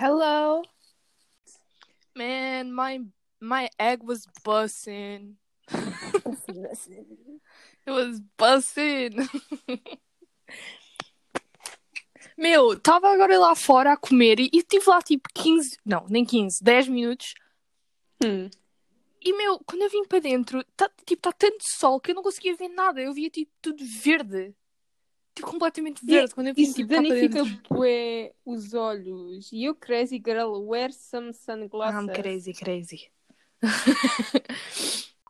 Hello. Man, my egg was bussin'. It was bussin'. Meu, estava agora lá fora a comer e estive lá tipo 15, não, nem 15, 10 minutos. E meu, quando eu vim para dentro, tá tanto sol que eu não conseguia ver nada. Eu via tipo tudo verde. Completamente verde, quando eu vim tipo cá para dentro. Isso danifica bué os olhos. You crazy girl, wear some sunglasses. I'm crazy.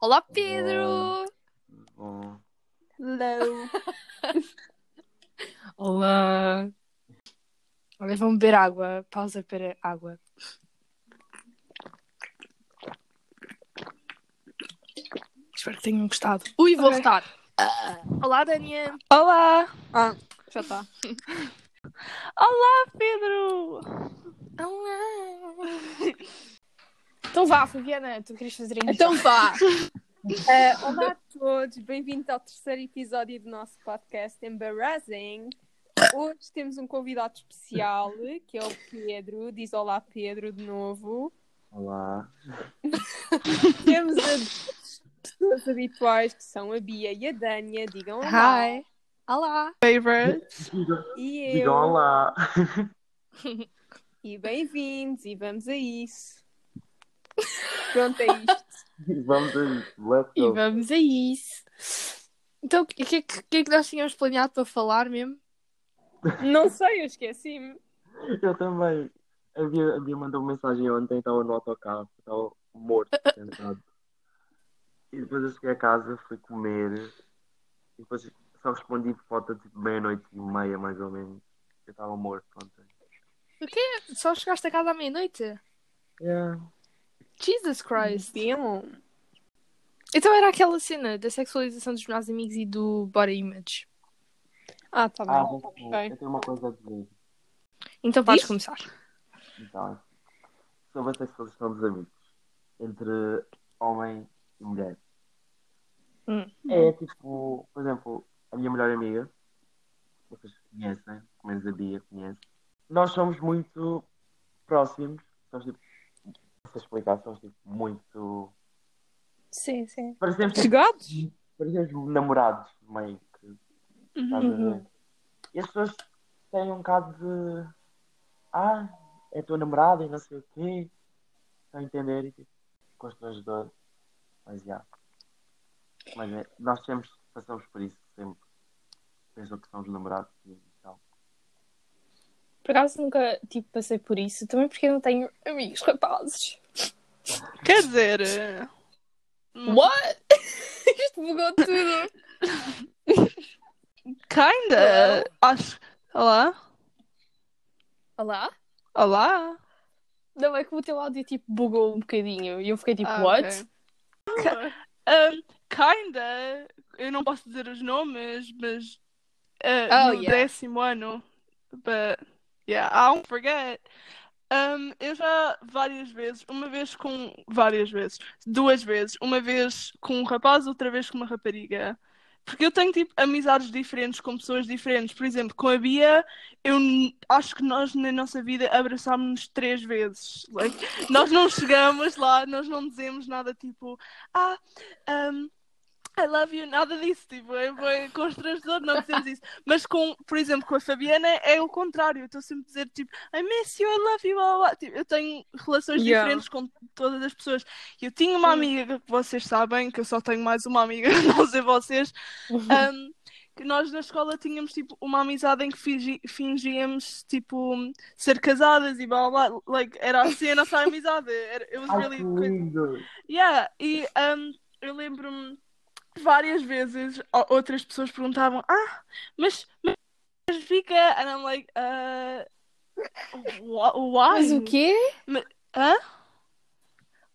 Olá, Pedro! Hello! Olá! Agora vamos beber água. Pausa para água. Espero que tenham gostado. Ui, vou voltar! Olá, Daniel. Olá. Já está. Olá, Pedro. Olá. Então vá, Fabiana, tu querias fazer isso. Então vá. Olá a todos, bem-vindos ao terceiro episódio do nosso podcast Embarrassing. Hoje temos um convidado especial, que é o Pedro. Diz olá, Pedro, de novo. Olá. Temos a... pessoas habituais, que são a Bia e a Dânia. Digam olá. Hi. Olá. Favorites. E eu. Digam olá. E bem-vindos. E vamos a isso. Pronto, é isto. Vamos a isso. Let's go. E vamos a isso. Então, o que é que nós tínhamos planeado para falar mesmo? Não sei, eu esqueci-me. Eu também. A Bia mandou uma mensagem ontem, estava no autocarro. Estava morto, sentado. E depois eu cheguei a casa, fui comer e depois só respondi por volta de tipo, meia-noite e meia, mais ou menos. Eu estava morto ontem. O quê? Só chegaste a casa à meia-noite? Yeah. Jesus Christ. Damn. Então era aquela cena da sexualização dos meus amigos e do body image. Ah, tá bem. Okay. Eu tenho uma coisa a dizer. Então podes começar. Então, sobre a sexualização dos amigos entre homem e mulher. É tipo, por exemplo, a minha melhor amiga, vocês conhecem, pelo menos a Bia conhece. Nós somos muito próximos, somos tipo, não sei explicar, somos tipo muito... Sim. Parecemos chegados? Tipo, parecemos namorados, meio que... E as pessoas têm um bocado de... Ah, é tua namorada e não sei o quê. Estão a entender e tipo, constrangedor. Mas já. Mas é, nós sempre passamos por isso, sempre. Desde a questão dos namorados e tal. Por acaso nunca, tipo, passei por isso. Também porque eu não tenho amigos rapazes. Quer dizer... What? Isto bugou tudo. Kinda. Acho... Olá? Não, é que o teu áudio, tipo, bugou um bocadinho. E eu fiquei tipo, what? Okay. Kinda, eu não posso dizer os nomes, mas no décimo ano, but yeah, I don't forget. Eu já várias vezes, duas vezes, uma vez com um rapaz, outra vez com uma rapariga, porque eu tenho tipo amizades diferentes com pessoas diferentes. Por exemplo, com a Bia, eu acho que nós na nossa vida abraçámos-nos 3 vezes. Like, nós não chegamos lá, nós não dizemos nada tipo I love you, nada disso, tipo, é constrangedor, não dizemos isso. Mas com, por exemplo, com a Fabiana é o contrário, eu estou sempre a dizer tipo I miss you, I love you, tipo, eu tenho relações diferentes com todas as pessoas. Eu tinha uma amiga, que vocês sabem que eu só tenho mais uma amiga, não sei vocês, que nós na escola tínhamos tipo uma amizade em que fingíamos tipo ser casadas e blá, like, era assim a nossa amizade, it was really good. Yeah, e eu lembro-me várias vezes outras pessoas perguntavam mas fica, and I'm like why? Mas o quê?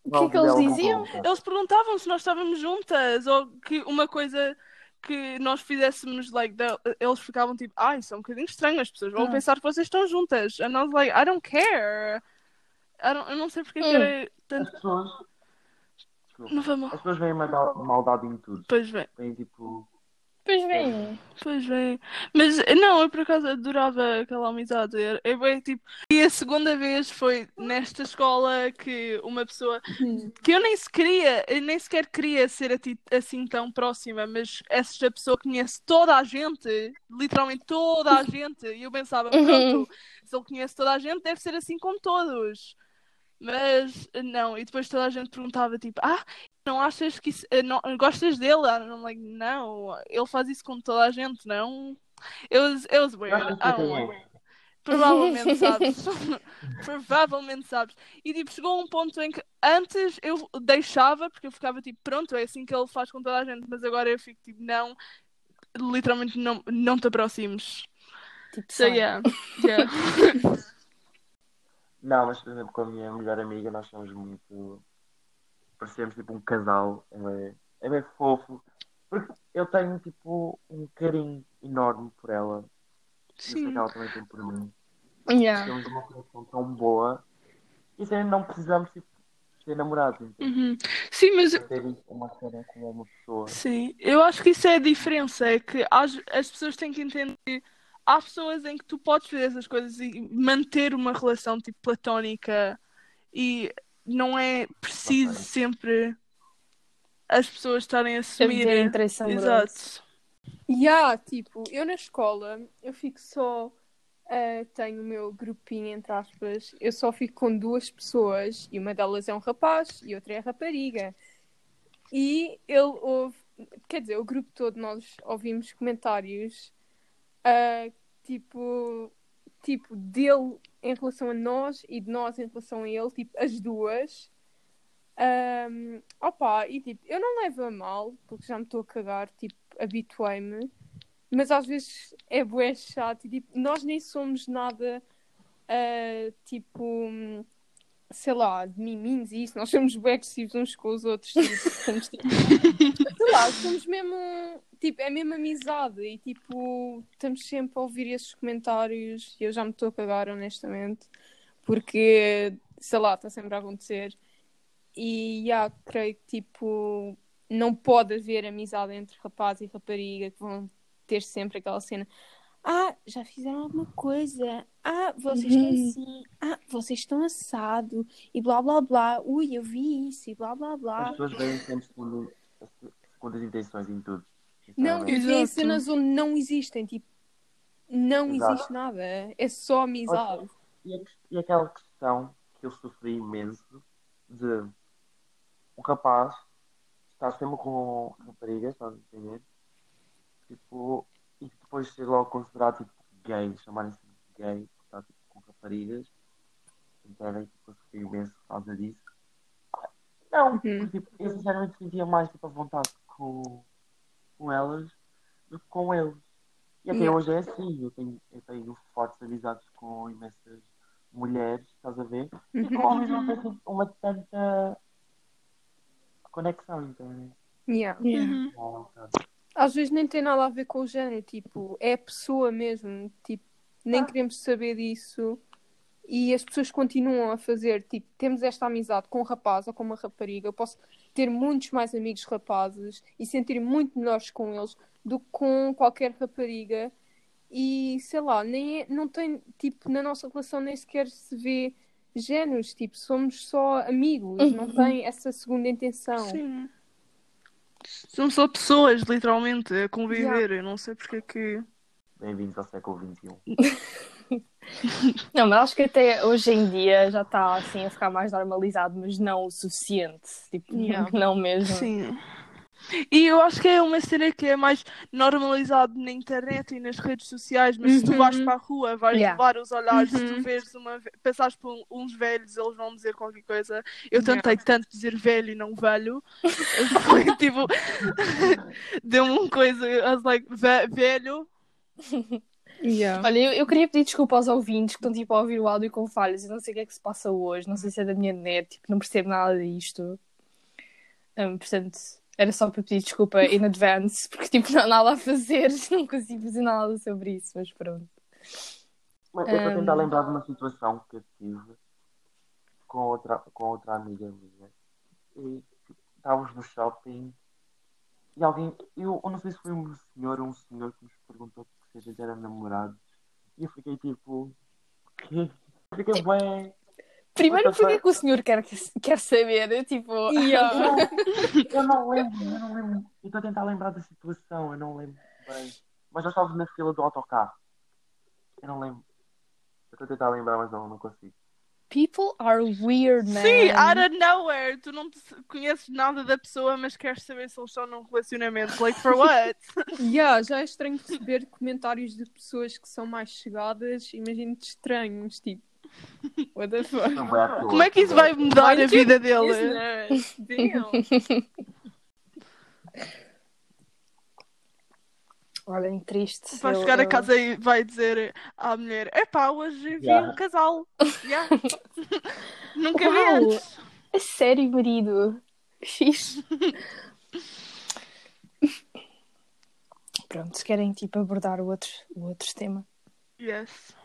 O que é que eles diziam? Eles perguntavam se nós estávamos juntas ou que uma coisa que nós fizéssemos, like, eles ficavam tipo, isso é um bocadinho estranho, as pessoas vão pensar que vocês estão juntas, and I was like, I don't care, eu não sei porque quero tanto... As pessoas veem maldade em tudo. Pois bem. Veem tipo, Pois bem. Pois bem. Mas não, eu por acaso adorava aquela amizade. Eu, tipo, e a segunda vez foi nesta escola que uma pessoa que eu nem sequer queria ser assim tão próxima, mas essa pessoa conhece toda a gente, literalmente toda a gente, e eu pensava, pronto, se ele conhece toda a gente, deve ser assim como todos. Mas não, e depois toda a gente perguntava, tipo, não achas que isso, não, gostas dele? I'm like, não, ele faz isso com toda a gente, não? It was weird. I don't know. Provavelmente sabes. Provavelmente sabes. E tipo, chegou um ponto em que antes eu deixava, porque eu ficava tipo, pronto, é assim que ele faz com toda a gente, mas agora eu fico tipo, não, literalmente não te aproximes. Tipo, so yeah. Não, mas por exemplo, com a minha melhor amiga nós somos muito... parecemos tipo um casal, é bem fofo, porque eu tenho tipo um carinho enorme por ela. Sim. Eu sei que ela também tem por mim. Yeah. Temos uma relação tão boa e sempre não precisamos tipo, ser namorados. Então. Uhum. Sim, mas... ter uma relação com uma pessoa. Sim, eu acho que isso é a diferença, é que as pessoas têm que entender que há pessoas em que tu podes fazer essas coisas e manter uma relação tipo platónica e... não é preciso sempre as pessoas estarem a assumir interesse amoroso. Exato. Tipo, eu na escola, eu fico só... tenho o meu grupinho, entre aspas. Eu só fico com duas pessoas. E uma delas é um rapaz e outra é a rapariga. E ele ouve... quer dizer, o grupo todo nós ouvimos comentários tipo dele... em relação a nós e de nós em relação a ele, tipo, as duas. E tipo, eu não levo a mal, porque já me estou a cagar, tipo, habituei-me, mas às vezes é bué chato e tipo, nós nem somos nada, tipo, sei lá, de miminhos e isso, nós somos bué agressivos uns com os outros, tipo, somos tipo, sei lá, somos mesmo, tipo, é mesmo amizade e, tipo, estamos sempre a ouvir esses comentários e eu já me estou a cagar, honestamente, porque, sei lá, está sempre a acontecer e, creio que, tipo, não pode haver amizade entre rapaz e rapariga que vão ter sempre aquela cena já fizeram alguma coisa, vocês estão assim, vocês estão assado, e blá blá blá, eu vi isso, e blá blá blá. As pessoas veem sempre segundas intenções em tudo. Não, tem cenas onde não existem, tipo, não existe nada, é só amizade. E aquela questão que eu sofri imenso de o rapaz estar sempre com raparigas, estás a entender? Tipo, e depois ser logo considerado tipo gay, chamarem-se de gay, porque está tipo com raparigas, interem que eu sofri imenso por causa disso. Não, porque tipo, eu sinceramente sentia mais tipo à vontade com elas do que com eles. E até hoje é assim. Eu tenho fortes amizades com imensas mulheres, estás a ver? E com homens não tenho uma tanta conexão, então. Às vezes nem tem nada a ver com o género, tipo, é a pessoa mesmo, tipo, nem queremos saber disso. E as pessoas continuam a fazer, tipo, temos esta amizade com um rapaz ou com uma rapariga. Eu posso ter muitos mais amigos rapazes e sentir muito melhores com eles do que com qualquer rapariga. E, sei lá, não tem, tipo, na nossa relação nem sequer se vê géneros, tipo, somos só amigos, não tem essa segunda intenção. Sim. São só pessoas, literalmente, a conviver. Eu não sei porque é que... Bem-vindos ao século XXI. Não, mas acho que até hoje em dia já está assim a ficar mais normalizado, mas não o suficiente, tipo, não mesmo. Sim. E eu acho que é uma cena que é mais normalizado na internet e nas redes sociais, mas se tu vais para a rua, vais levar os olhares, se tu vês passares por uns velhos, eles vão dizer qualquer coisa. Eu tentei tanto dizer velho e não velho. Foi tipo, deu-me uma coisa, I was like, velho. Olha, eu queria pedir desculpa aos ouvintes que estão tipo a ouvir o áudio com falhas. Eu não sei o que é que se passa hoje, não sei se é da minha net, tipo, não percebo nada disto. Portanto, era só para pedir desculpa in advance, porque tipo, não há nada a fazer, não consigo fazer nada sobre isso, mas pronto. Mas eu estou a tentar lembrar de uma situação que eu tive com outra amiga minha. E estávamos no shopping E alguém, eu não sei se foi uma senhora ou um senhor que nos perguntou se a gente era namorado. E eu fiquei tipo, o quê? Eu fiquei bem. Primeiro, porque é que o senhor quer saber? Tipo, eu não lembro. Eu estou a tentar lembrar da situação, eu não lembro bem. Mas nós estávamos na fila do autocarro. Eu não lembro. Eu estou a tentar lembrar, mas não consigo. People are weird, man. Sim, out of nowhere. Tu não conheces nada da pessoa, mas queres saber se eles estão num relacionamento. Like, for what? Já é estranho receber comentários de pessoas que são mais chegadas. Imagino-te estranhos, tipo, what the fuck? Como é que isso vai mudar a vida deles? Olhem, triste. Vai chegar a casa e vai dizer à mulher: epá, hoje vi um casal. Nunca vi antes. A sério, marido. Fixe. Pronto, se querem tipo abordar o outro tema. Yes.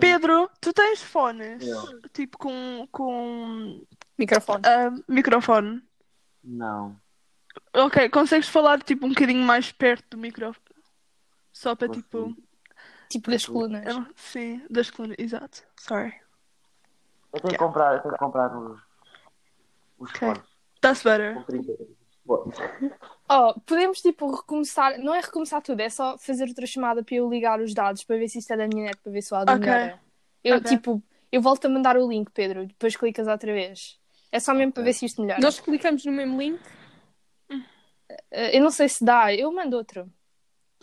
Pedro, tu tens fones? Tipo com... microfone. Microfone. Não. Ok, consegues falar tipo um bocadinho mais perto do microfone? Só para tipo... Tipo das colunas. Sim, das colunas, exato. Sorry. Eu tenho que comprar os fones. That's better. Podemos tipo recomeçar, não é recomeçar tudo, é só fazer outra chamada para eu ligar os dados para ver se isto é da minha net, para ver se o áudio melhora. Eu volto a mandar o link, Pedro, depois clicas outra vez. É só mesmo para ver se isto melhora. Nós clicamos no mesmo link. Eu não sei se dá, eu mando outro.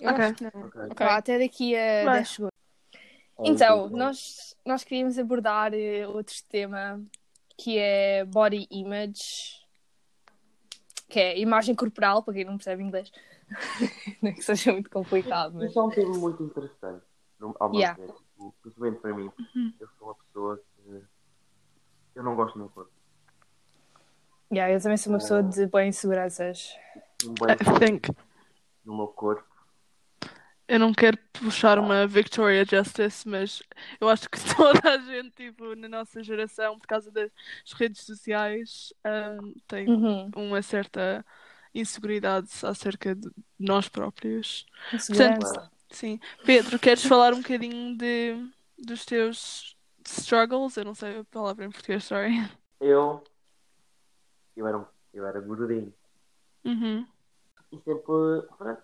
Eu acho que não. Até daqui a 10 segundos. Então, nós queríamos abordar outro tema que é body image. Que é imagem corporal, para quem não percebe inglês. Não é que seja muito complicado, mas... Isso é um tema muito interessante. Ao meu ver, principalmente para mim. Eu sou uma pessoa que... Eu não gosto do meu corpo. Eu também sou uma pessoa de boas inseguranças. No meu corpo. Eu não quero puxar uma Victoria Justice, mas eu acho que toda a gente, tipo, na nossa geração, por causa das redes sociais, tem uma certa inseguridade acerca de nós próprios. Portanto, sim. Pedro, queres falar um bocadinho dos teus struggles? Eu não sei a palavra em português, sorry. Eu era gordinho. E sempre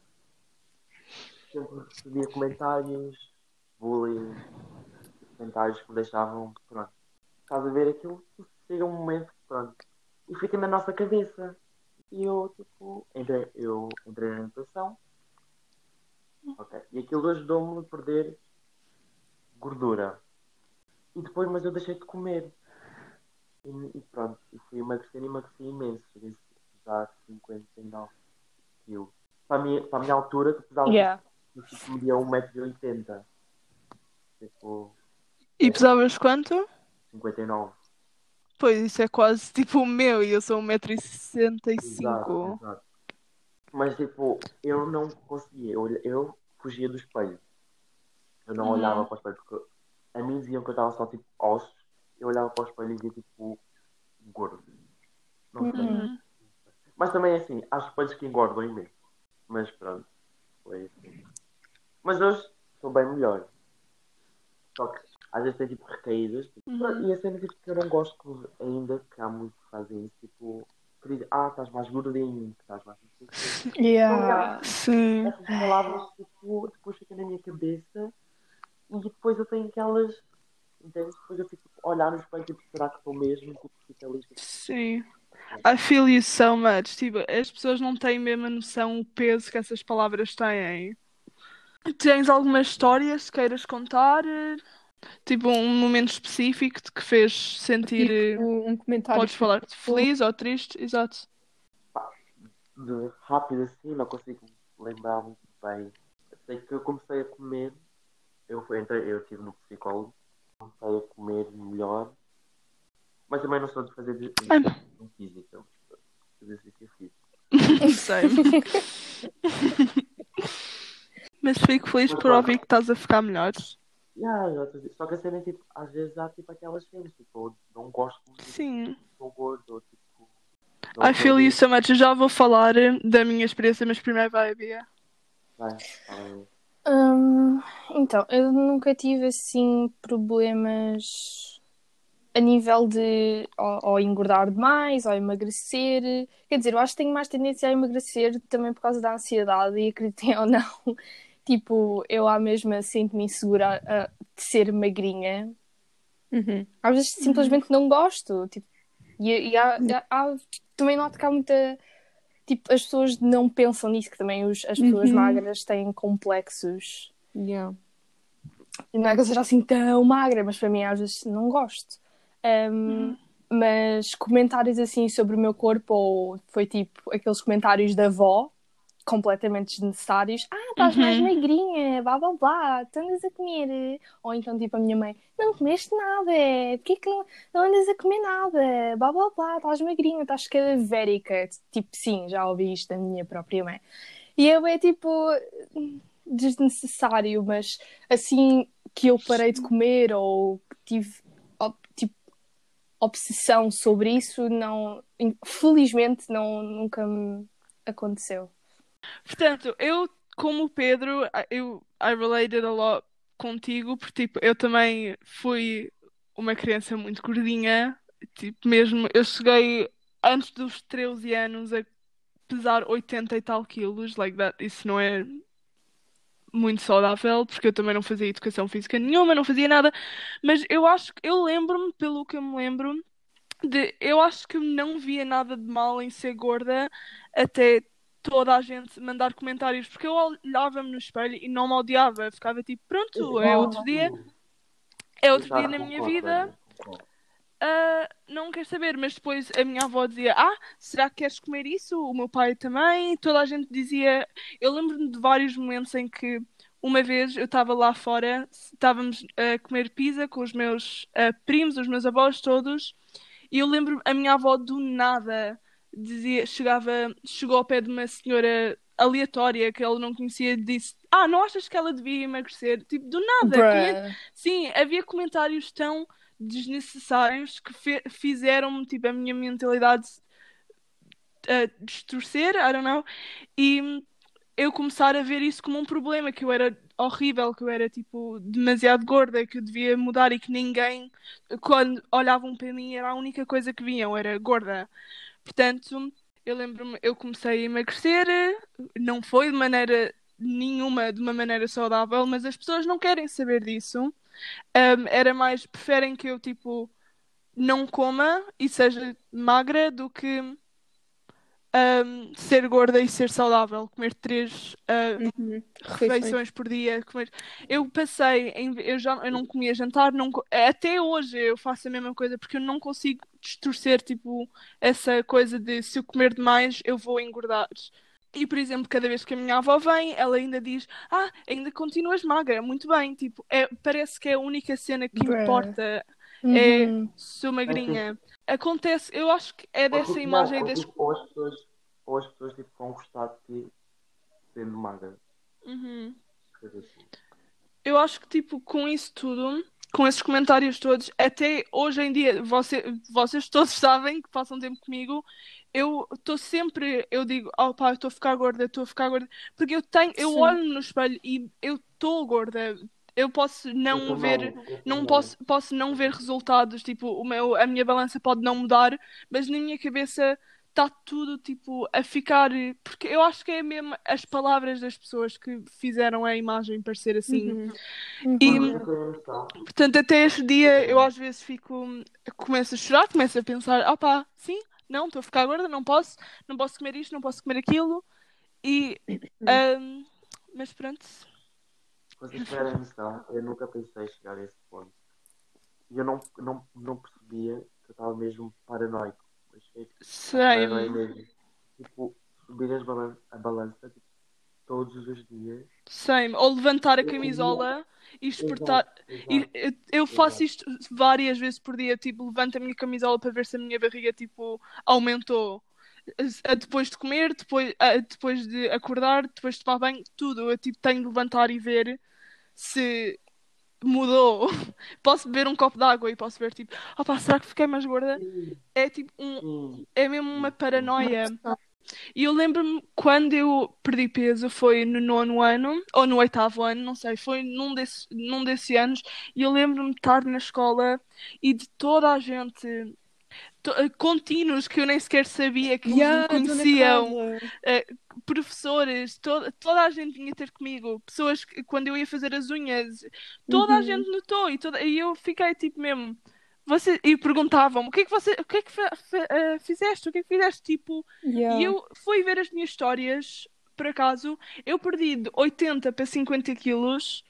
recebia comentários, bullying, comentários que me deixavam, pronto. Estás a ver aquilo? Chega um momento, pronto. E fica na nossa cabeça. E eu, tipo, entrei na natação. E aquilo ajudou-me a perder gordura. E depois, mas eu deixei de comer. E pronto, e fui emagreci imenso. Cheguei a pesar 59 kg. Para a minha altura, que pesava... Eu media 1,80m. Tipo... E pesavas quanto? 59. Pois, isso é quase tipo o meu, e eu sou 1,65m. Exato. Mas tipo, eu não conseguia. Eu fugia do espelho. Eu não olhava para o espelho, porque a mim diziam que eu estava só tipo ossos. Eu olhava para o espelho e dizia tipo... gordo. Não sei. Mas também é assim, há espelhos que engordam em mim. Mas pronto. Foi assim. Mas hoje estou bem melhor. Só que às vezes tem tipo recaídas. E a cena tipo, que eu não gosto ainda, que há muitos que fazem isso. Tipo, que dizem, estás mais gordinho, estás mais... Sim. Essas palavras tipo, depois ficam na minha cabeça. E depois eu tenho aquelas... Entende? Depois eu fico a olhar no espelho e tipo, será que estou mesmo? Sim. I feel you so much. Tipo, as pessoas não têm mesmo a noção o peso que essas palavras têm. Tens algumas histórias que queiras contar? Tipo, um momento específico que fez sentir... Tipo, um comentário. Podes falar feliz ou triste, exato. Rápido assim, não consigo lembrar muito bem. Sei que eu comecei a comer. Eu estive no psicólogo. Comecei a comer melhor. Mas também não sou de fazer exercício físico. Sei. Mas fico feliz por ouvir que estás a ficar melhor. Só que a cena é tipo, às vezes há tipo aquelas cenas, tipo, não gosto muito, tipo, estou gordo, ou tipo... I feel you so much. Eu já vou falar da minha experiência, mas primeiro vai a Bia. Vai. Então, eu nunca tive assim problemas a nível de ou engordar demais ou emagrecer. Quer dizer, eu acho que tenho mais tendência a emagrecer também por causa da ansiedade, e acreditem ou não, tipo, eu à mesma sinto-me insegura de ser magrinha. Uhum. Às vezes simplesmente não gosto, tipo, e há, também noto que há muita, tipo, as pessoas não pensam nisso, que também as pessoas magras têm complexos. Yeah. Não é que eu seja assim tão magra, mas para mim às vezes não gosto. Mas comentários assim sobre o meu corpo, ou foi tipo aqueles comentários da avó, completamente desnecessários. Ah, estás mais magrinha, blá blá blá, tu andas a comer. Ou então tipo a minha mãe, não comeste nada, porquê que não andas a comer nada, blá blá blá, estás magrinha, estás cadavérica. Tipo, sim, já ouvi isto da minha própria mãe. E eu é tipo... desnecessário, mas assim que eu parei de comer ou tive tipo, obsessão sobre isso, não, felizmente não, nunca me aconteceu. Portanto, eu, como o Pedro, I related a lot contigo, porque tipo, eu também fui uma criança muito gordinha, tipo, mesmo eu cheguei antes dos 13 anos a pesar 80 e tal quilos, like that, isso não é muito saudável, porque eu também não fazia educação física nenhuma, não fazia nada, mas eu acho que, eu lembro-me, pelo que eu me lembro, eu acho que não via nada de mal em ser gorda até toda a gente mandar comentários, porque eu olhava-me no espelho e não me odiava, eu ficava tipo, pronto, é outro dia na minha vida, não quero saber, mas depois a minha avó dizia, será que queres comer isso? O meu pai também, toda a gente dizia. Eu lembro-me de vários momentos em que uma vez eu estava lá fora, estávamos a comer pizza com os meus primos, os meus avós todos, e eu lembro-me, a minha avó do nada dizia, chegou ao pé de uma senhora aleatória que ela não conhecia e disse, não achas que ela devia emagrecer? Tipo, do nada. Sim, havia comentários tão desnecessários que fizeram-me, tipo, a minha mentalidade distorcer, I don't know, e eu começar a ver isso como um problema, que eu era horrível, que eu era, tipo, demasiado gorda, que eu devia mudar e que ninguém, quando olhavam para mim, era a única coisa que viam, era gorda. Portanto, eu lembro-me, eu comecei a emagrecer, não foi de maneira nenhuma, de uma maneira saudável, mas as pessoas não querem saber disso. Era mais, preferem que eu tipo não coma e seja magra do que ser gorda e ser saudável, comer 3 refeições por dia. Eu não comia jantar, até hoje eu faço a mesma coisa, porque eu não consigo distorcer tipo essa coisa de se eu comer demais eu vou engordar. E, por exemplo, cada vez que a minha avó vem, ela ainda diz, ainda continuas magra, muito bem. Tipo, parece que é a única cena que importa, é sou magrinha. Acontece, eu acho que é dessa imagem... Ou as pessoas tipo, vão gostar de ti sendo magra. Uhum. Eu acho que, tipo, com isso tudo, com esses comentários todos, até hoje em dia, vocês todos sabem que passam tempo comigo, eu estou sempre, eu digo, pá, estou a ficar gorda, porque eu olho-me no espelho e eu estou gorda, eu posso não ver, posso não ver resultados, tipo, a minha balança pode não mudar, mas na minha cabeça está tudo, tipo, a ficar, porque eu acho que é mesmo as palavras das pessoas que fizeram a imagem parecer assim. E, portanto, até este dia, eu às vezes começo a chorar, começo a pensar, pá, sim, não, estou a ficar gorda, não posso comer isto, não posso comer aquilo. E, mas pronto. Vocês tiverem noção, eu nunca pensei chegar a esse ponto. E eu não percebia que eu estava mesmo paranoico. Eu cheguei mesmo. Tipo, subir a balança tipo, todos os dias. Same. Ou levantar a camisola e espetar. Eu faço isto várias vezes por dia, tipo, levanto a minha camisola para ver se a minha barriga, tipo, aumentou. Depois de comer, depois de acordar, depois de tomar banho, tudo. Eu, tipo, tenho de levantar e ver se mudou. Posso beber um copo de água e posso ver tipo, opá, será que fiquei mais gorda? É tipo é mesmo uma paranoia. E eu lembro-me quando eu perdi peso, foi no 9º ano, ou no 8º ano, não sei, foi num desses anos, e eu lembro-me de estar na escola e de toda a gente, contínuos que eu nem sequer sabia que me conheciam, professores, toda a gente vinha ter comigo, pessoas que, quando eu ia fazer as unhas, toda a gente notou, e eu fiquei tipo mesmo... E perguntavam-me, o que é que fizeste? O que é que fizeste? Tipo, e eu fui ver as minhas histórias, por acaso, eu perdi de 80 para 50 quilos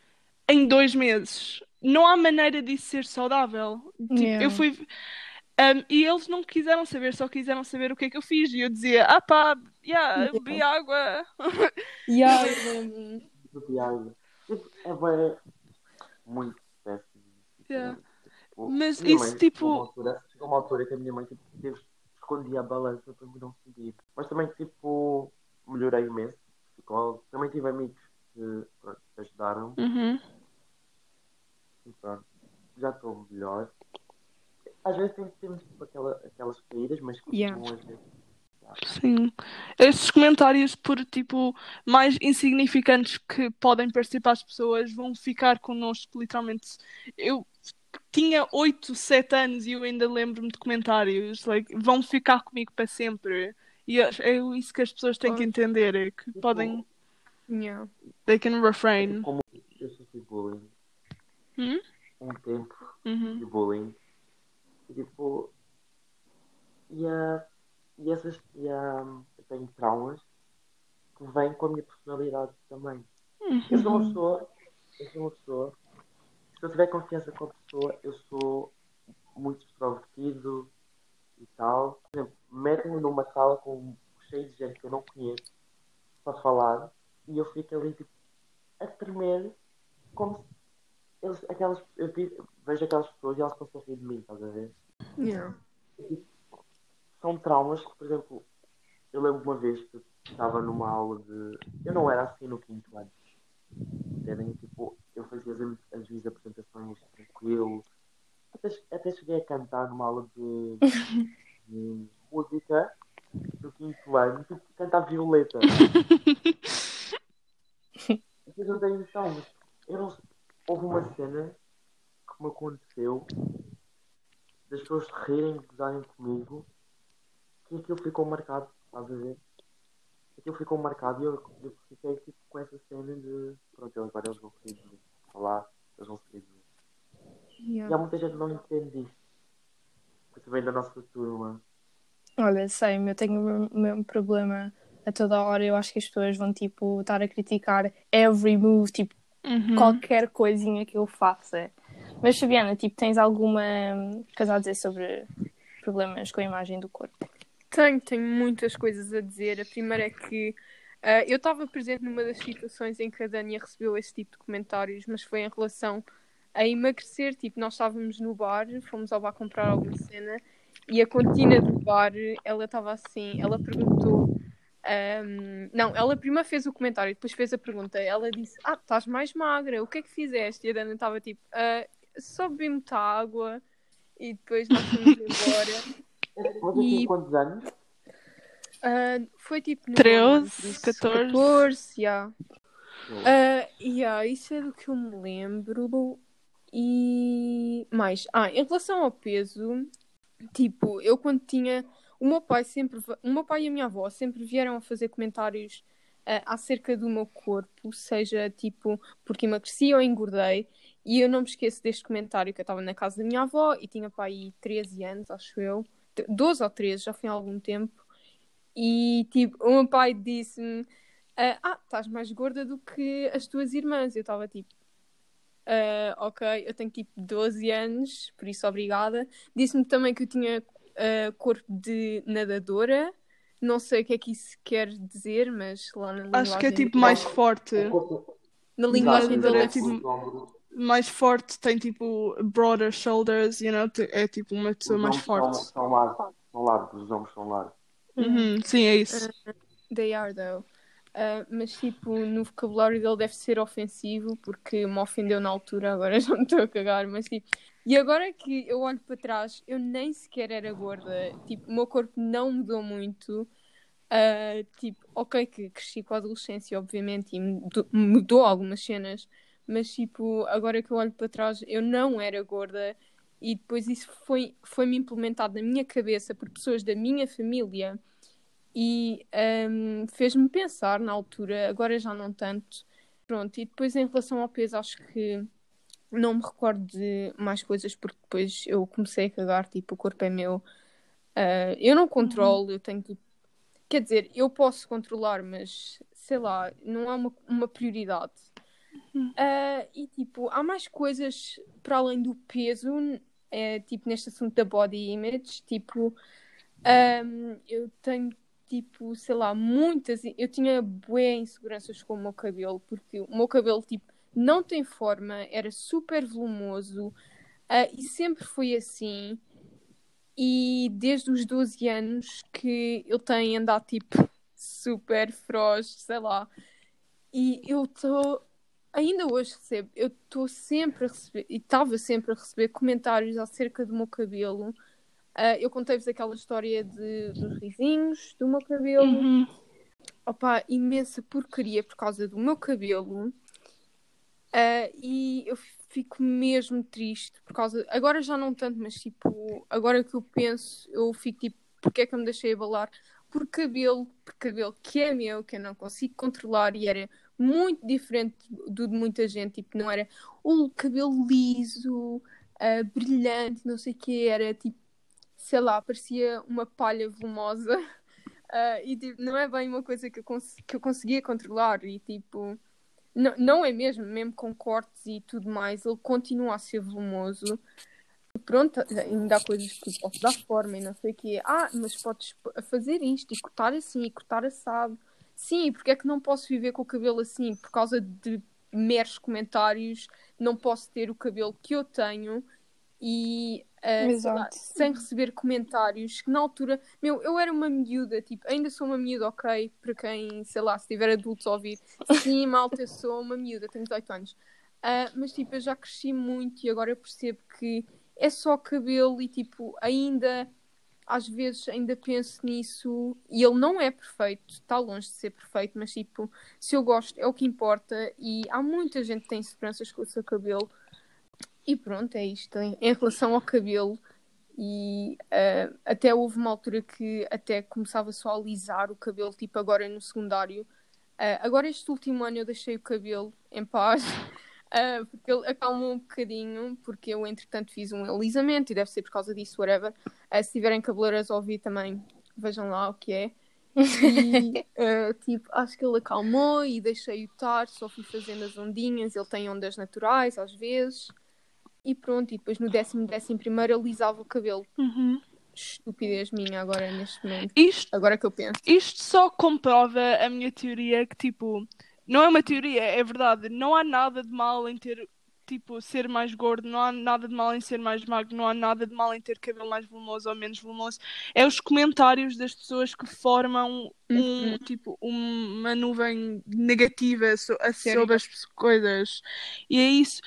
em 2 meses. Não há maneira disso ser saudável. Tipo, eu fui... e eles não quiseram saber, só quiseram saber o que é que eu fiz. E eu dizia, eu bebi água. Bebi água. É muito péssimo. Mas minha isso, mãe, tipo... Chegou uma altura que a minha mãe tipo, escondia a balança para não subir. Mas também, tipo, melhorei imenso. Também tive amigos que ajudaram. E pronto, já estou melhor. Às vezes temos tipo, aquelas caídas, mas continuam às vezes. Sim. Estes comentários por, tipo, mais insignificantes que podem parecer para as pessoas vão ficar connosco, literalmente. Eu... tinha 8, 7 anos e eu ainda lembro-me de comentários. Like, vão ficar comigo para sempre. E é isso que as pessoas têm que entender. É que podem... They can refrain. Como eu sofri bullying. Um tempo de bullying. E tipo... eu tenho traumas que vêm com a minha personalidade também. Eu sou uma pessoa... Se eu tiver confiança com a pessoa, eu sou muito extrovertido e tal. Por exemplo, metem-me numa sala com cheio de gente que eu não conheço para falar e eu fico ali tipo, a tremer como se vejo aquelas pessoas e elas estão a rir de mim, estás a ver? São traumas que, por exemplo, eu lembro uma vez que eu estava numa aula de... Eu não era assim no 5º ano. Tipo, eu fazia as minhas apresentações tranquilo, até cheguei a cantar numa aula de música do 5º ano, tipo, cantar Violeta. Vocês não têm noção, mas houve uma cena que me aconteceu das pessoas rirem, gozarem comigo, que aquilo ficou marcado, estás a ver? E eu fiquei tipo, com essa cena de... Pronto, agora eles vão querer falar, eles vão querer... E há muita gente que não entende isso. Porque também da nossa turma. Olha, sei, eu tenho o mesmo problema a toda hora. Eu acho que as pessoas vão, tipo, estar a criticar every move, tipo, qualquer coisinha que eu faça. Mas, Fabiana, tipo, tens alguma coisa a dizer sobre problemas com a imagem do corpo? Tenho muitas coisas a dizer. A primeira é que eu estava presente numa das situações em que a Dânia recebeu esse tipo de comentários, mas foi em relação a emagrecer. Tipo, nós estávamos no bar, fomos ao bar comprar alguma cena e a cantina do bar, ela estava assim, ela perguntou... não, ela primeiro fez o comentário, depois fez a pergunta. Ela disse, estás mais magra, o que é que fizeste? E a Dânia estava tipo, só bebi muita água e depois nós fomos embora... Você tinha quantos anos? Foi tipo... 13, 14... 14, já. Isso é do que eu me lembro. E... mais... em relação ao peso... Tipo, eu quando tinha... O meu pai e a minha avó sempre vieram a fazer comentários acerca do meu corpo. Seja, tipo, porque emagreci ou engordei. E eu não me esqueço deste comentário que eu estava na casa da minha avó e tinha pai 13 anos, acho eu. 12 ou 13, já foi há algum tempo, e tipo, o meu pai disse-me, estás mais gorda do que as tuas irmãs. Eu estava tipo, ok, eu tenho tipo 12 anos, por isso obrigada. Disse-me também que eu tinha corpo de nadadora, não sei o que é que isso quer dizer, mas lá na linguagem... Acho que é tipo mais forte. Na linguagem dele é tipo... mais forte, tem tipo broader shoulders, you know, é tipo uma pessoa mais forte. Os ombros são largos. Sim, é isso. They are though. Mas tipo, no vocabulário dele deve ser ofensivo, porque me ofendeu na altura, agora já me estou a cagar, mas tipo... E agora que eu olho para trás, eu nem sequer era gorda, tipo, o meu corpo não mudou muito, tipo, ok que cresci com a adolescência, obviamente, e mudou algumas cenas, mas tipo, agora que eu olho para trás, eu não era gorda, e depois isso foi-me implementado na minha cabeça por pessoas da minha família, e fez-me pensar na altura, agora já não tanto. Pronto, e depois em relação ao peso, acho que não me recordo de mais coisas, porque depois eu comecei a cagar, tipo, o corpo é meu. Eu não controlo, eu tenho que... Quer dizer, eu posso controlar, mas, sei lá, não é uma prioridade. E, tipo, há mais coisas para além do peso, tipo, neste assunto da body image, tipo, eu tenho... Tipo, sei lá, muitas... Eu tinha bué inseguranças com o meu cabelo, porque o meu cabelo, tipo, não tem forma, era super volumoso, e sempre foi assim. E desde os 12 anos que eu tenho andado, tipo, super froz, sei lá. E eu estou... Ainda hoje recebo, eu estou sempre a receber, e estava sempre a receber comentários acerca do meu cabelo. Eu contei-vos aquela história dos risinhos, do meu cabelo. Opa, imensa porcaria por causa do meu cabelo. E eu fico mesmo triste por causa... Agora já não tanto, mas tipo... Agora que eu penso, eu fico tipo... Porque é que eu me deixei abalar? Por cabelo que é meu, que eu não consigo controlar. E era muito diferente do de muita gente. Tipo, não era o cabelo liso, brilhante, não sei o que. Era tipo... sei lá, parecia uma palha volumosa, e tipo, não é bem uma coisa que eu conseguia controlar, e tipo, não é mesmo com cortes e tudo mais, ele continua a ser volumoso. Pronto, ainda há coisas que eu posso dar forma e não sei o quê, mas podes fazer isto e cortar assim e cortar assado, sim, porque é que não posso viver com o cabelo assim, por causa de meros comentários, não posso ter o cabelo que eu tenho. E lá, sem receber comentários que na altura, eu era uma miúda, tipo, ainda sou uma miúda, ok, para quem, sei lá, se tiver adultos a ouvir, sim, malta, eu sou uma miúda, tenho 18 anos, mas tipo, eu já cresci muito e agora eu percebo que é só cabelo e tipo, ainda às vezes ainda penso nisso, e ele não é perfeito, está longe de ser perfeito, mas tipo, se eu gosto é o que importa, e há muita gente que tem esperanças com o seu cabelo. E pronto, é isto. Em relação ao cabelo, e até houve uma altura que até começava só a alisar o cabelo, tipo agora no secundário. Agora este último ano eu deixei o cabelo em paz, porque ele acalmou um bocadinho, porque eu entretanto fiz um alisamento, e deve ser por causa disso, whatever. Se tiverem cabeleiras a ouvir também, vejam lá o que é. E tipo, acho que ele acalmou e deixei-o estar, só fui fazendo as ondinhas, ele tem ondas naturais às vezes. E pronto, e depois no 11º alisava o cabelo. Estupidez minha agora neste momento. Agora que eu penso. Isto só comprova a minha teoria que, tipo, não é uma teoria, é verdade. Não há nada de mal em ter, tipo, ser mais gordo. Não há nada de mal em ser mais magro. Não há nada de mal em ter cabelo mais volumoso ou menos volumoso. É os comentários das pessoas que formam tipo, uma nuvem negativa sobre as coisas. E é isso.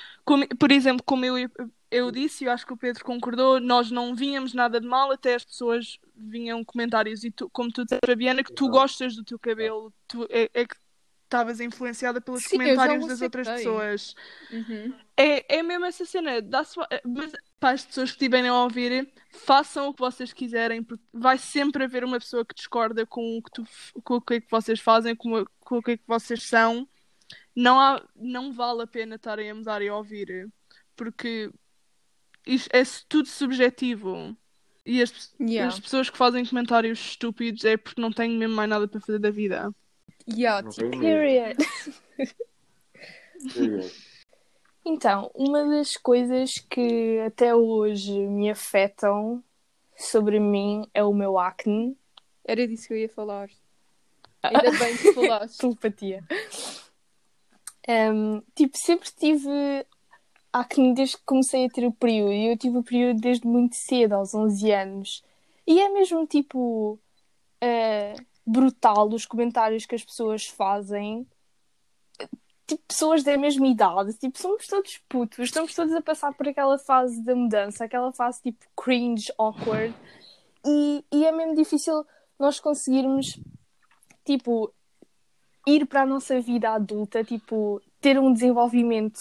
Por exemplo, como eu disse, eu acho que o Pedro concordou, nós não vínhamos nada de mal, até as pessoas vinham comentários. E tu, como tu dizes, Fabiana, que tu gostas do teu cabelo, tu é que estavas influenciada pelos comentários das outras pessoas. É mesmo essa cena. Mas para as pessoas que estiverem a ouvir, façam o que vocês quiserem, porque vai sempre haver uma pessoa que discorda com o que é que vocês fazem, com o que é que vocês são. Não vale a pena estarem a mudar e a ouvir, porque isto é tudo subjetivo. E as pessoas que fazem comentários estúpidos é porque não têm mesmo mais nada para fazer da vida. Então, uma das coisas que até hoje me afetam sobre mim é o meu acne. Era disso que eu ia falar. Ainda bem que falaste. Telepatia. Tipo, sempre tive acne desde que comecei a ter o período. E eu tive o período desde muito cedo, aos 11 anos. E é mesmo tipo... brutal os comentários que as pessoas fazem. Tipo, pessoas da mesma idade, tipo, somos todos putos, estamos todos a passar por aquela fase da mudança, aquela fase tipo cringe, awkward, e é mesmo difícil nós conseguirmos, tipo, ir para a nossa vida adulta, tipo, ter um desenvolvimento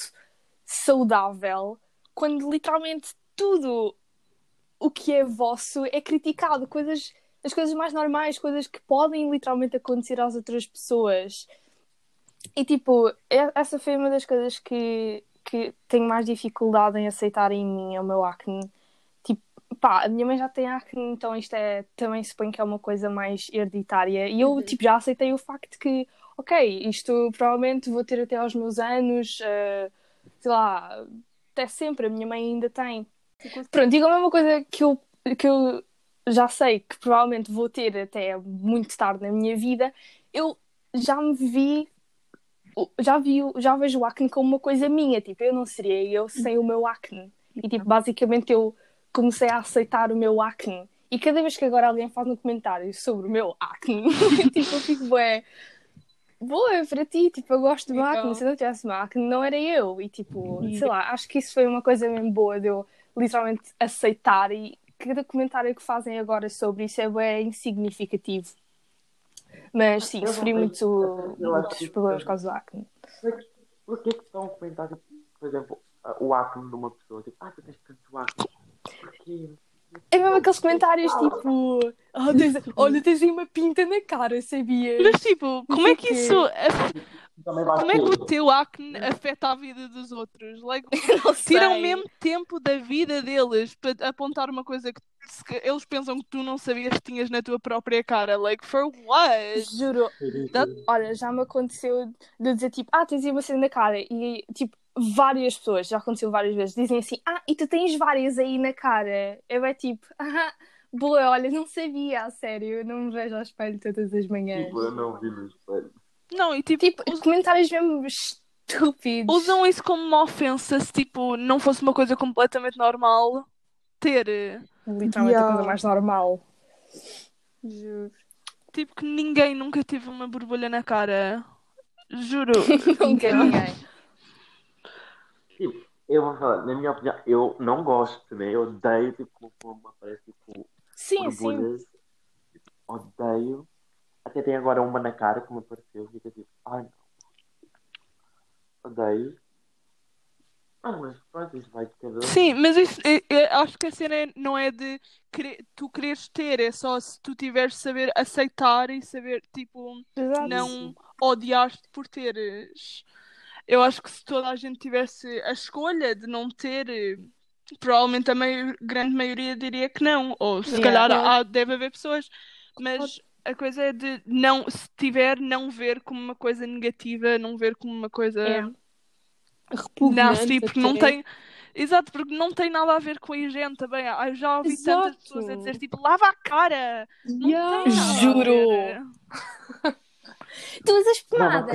saudável, quando literalmente tudo o que é vosso é criticado, coisas, as coisas mais normais, coisas que podem literalmente acontecer às outras pessoas. E, tipo, essa foi uma das coisas que tenho mais dificuldade em aceitar em mim, é o meu acne. Tipo, pá, a minha mãe já tem acne, então isto é, também suponho que é uma coisa mais hereditária. E eu, tipo, já aceitei o facto que, ok, isto provavelmente vou ter até aos meus anos, sei lá, até sempre, a minha mãe ainda tem. Pronto, digo a mesma coisa que eu já sei que provavelmente vou ter até muito tarde na minha vida, eu já me vi... Já vejo o acne como uma coisa minha, tipo, eu não seria eu sem o meu acne. E, tipo, basicamente eu comecei a aceitar o meu acne. E cada vez que agora alguém faz um comentário sobre o meu acne, tipo, eu fico, boa, é para ti, tipo, eu gosto do meu acne, se eu não tivesse meu acne, não era eu. E, tipo, sei lá, acho que isso foi uma coisa mesmo boa de eu, literalmente, aceitar. E cada comentário que fazem agora sobre isso é bué insignificativo. Mas sim, sofri muitos problemas por causa do acne. Por que é que estão a comentar, tipo, por exemplo, o acne de uma pessoa? Tipo, tu tens tanto acne. Porque... É mesmo aqueles comentários tipo, olha, tens aí uma pinta na cara, sabias? Mas tipo, como é que isso... Como é que o teu acne afeta a vida dos outros? Like, tiram mesmo tempo da vida deles para apontar uma coisa que eles pensam que tu não sabias que tinhas na tua própria cara. Like, for what? Juro. Olha, já me aconteceu de dizer tipo, tens aí uma cena na cara. E tipo, várias pessoas, já aconteceu várias vezes, dizem assim, e tu tens várias aí na cara. Eu é tipo, boa, olha, não sabia, a sério. Não me vejo ao espelho todas as manhãs. Tipo, eu não vi no espelho. Não, e tipo os comentários mesmo estúpidos. Usam isso como uma ofensa se, tipo, não fosse uma coisa completamente normal ter. Literalmente a coisa mais normal. Juro. Tipo, que ninguém nunca teve uma borbulha na cara. Juro. Nunca, ninguém. Tipo, eu vou falar, na minha opinião, eu não gosto, né? Eu odeio, tipo, como aparece, tipo, borbulhas. Sim. Tipo, odeio. Até tem agora uma na cara que me apareceu. Fica tipo, não. Odeio. Mas pronto, isso vai de cada... Sim, mas isso, eu acho que a cena não é de tu quereres ter. É só se tu tiveres de saber aceitar e saber, tipo, não odiar-te por teres. Eu acho que se toda a gente tivesse a escolha de não ter... Provavelmente a grande maioria diria que não. Ou se calhar deve haver pessoas. Mas... A coisa é de, não, se tiver, não ver como uma coisa negativa, não ver como uma coisa repugnante, porque não tem... Exato, porque não tem nada a ver com a higiene também. Eu já ouvi tantas pessoas a dizer, tipo, lava a cara. Não tem nada. Juro. Tu usas pomadas.